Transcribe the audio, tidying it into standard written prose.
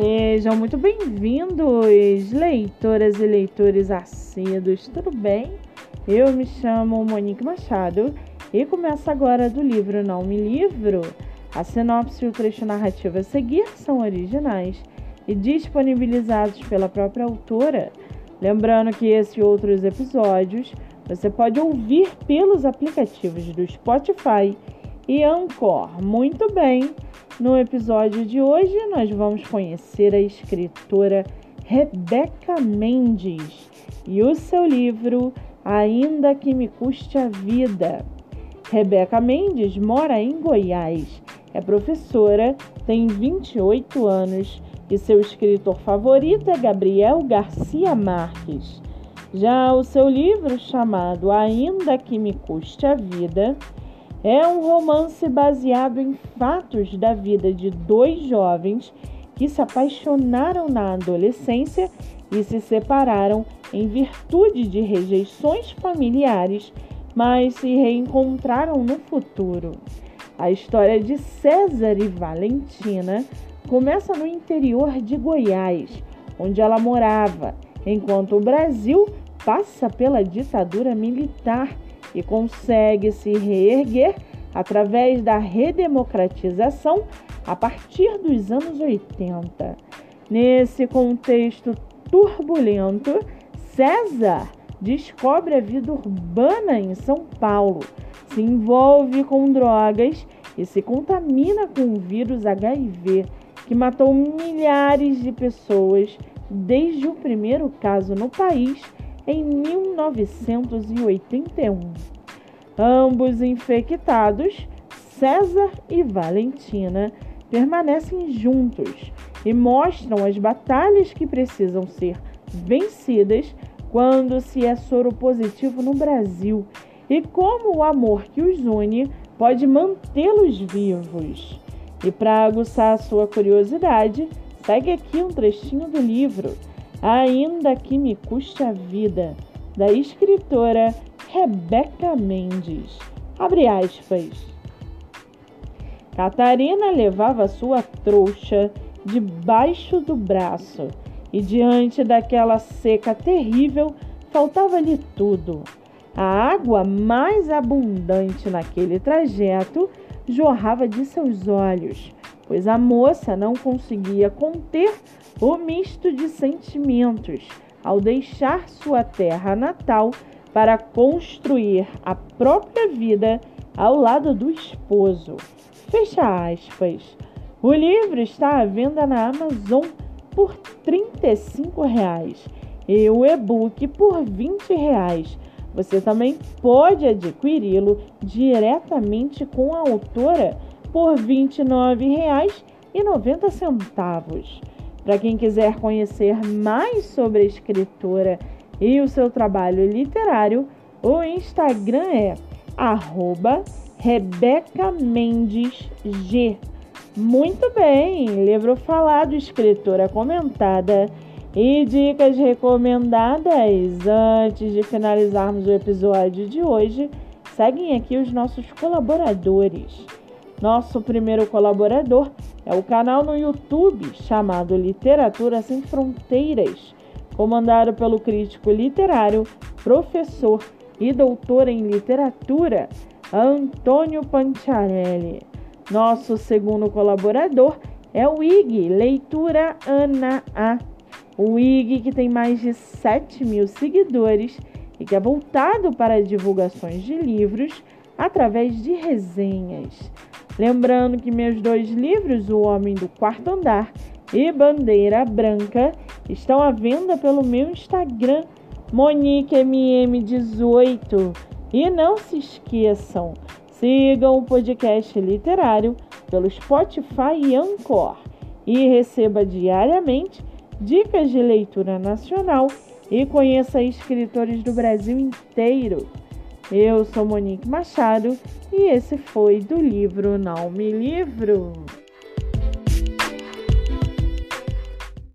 Sejam muito bem-vindos, leitoras e leitores assíduos, tudo bem? Eu me chamo Monique Machado e começo agora do livro Não Me Livro. A sinopse e o trecho narrativo a seguir são originais e disponibilizados pela própria autora. Lembrando que esse e outros episódios você pode ouvir pelos aplicativos do Spotify e Anchor. Muito bem! No episódio de hoje, nós vamos conhecer a escritora Rebeca Mendes e o seu livro Ainda Que Me Custe a Vida. Rebeca Mendes mora em Goiás, é professora, tem 28 anos e seu escritor favorito é Gabriel Garcia Marques. Já o seu livro, chamado Ainda Que Me Custe a Vida, é um romance baseado em fatos da vida de dois jovens que se apaixonaram na adolescência e se separaram em virtude de rejeições familiares, mas se reencontraram no futuro. A história de César e Valentina começa no interior de Goiás, onde ela morava, enquanto o Brasil passa pela ditadura militar e consegue se reerguer através da redemocratização a partir dos anos 80. Nesse contexto turbulento, César descobre a vida urbana em São Paulo, se envolve com drogas e se contamina com o vírus HIV, que matou milhares de pessoas desde o primeiro caso no país, em 1981. Ambos infectados, César e Valentina, permanecem juntos e mostram as batalhas que precisam ser vencidas quando se é soropositivo no Brasil e como o amor que os une pode mantê-los vivos. E para aguçar a sua curiosidade, segue aqui um trechinho do livro Ainda Que Me Custe a Vida, da escritora Rebeca Mendes. Abre aspas. Catarina levava sua trouxa debaixo do braço e diante daquela seca terrível faltava-lhe tudo. A água mais abundante naquele trajeto jorrava de seus olhos, pois a moça não conseguia conter o misto de sentimentos ao deixar sua terra natal para construir a própria vida ao lado do esposo. Fecha aspas. O livro está à venda na Amazon por R$ 35,00 e o e-book por R$ 20,00. Você também pode adquiri-lo diretamente com a autora por R$ 29,90. Para quem quiser conhecer mais sobre a escritora e o seu trabalho literário, o Instagram é @RebecaMendesG. Muito bem, livro falado, escritora comentada e dicas recomendadas. Antes de finalizarmos o episódio de hoje, seguem aqui os nossos colaboradores. Nosso primeiro colaborador é o canal no YouTube chamado Literatura Sem Fronteiras, comandado pelo crítico literário, professor e doutor em literatura, Antônio Panciarelli. Nosso segundo colaborador é o IG, Leitura Ana A. O IG, que tem mais de 7.000 seguidores e que é voltado para divulgações de livros através de resenhas. Lembrando que meus dois livros, O Homem do Quarto Andar e Bandeira Branca, estão à venda pelo meu Instagram, MoniqueMM18. E não se esqueçam, sigam o podcast literário pelo Spotify e Anchor e receba diariamente dicas de leitura nacional e conheça escritores do Brasil inteiro. Eu sou Monique Machado e esse foi do livro Não Me Livro.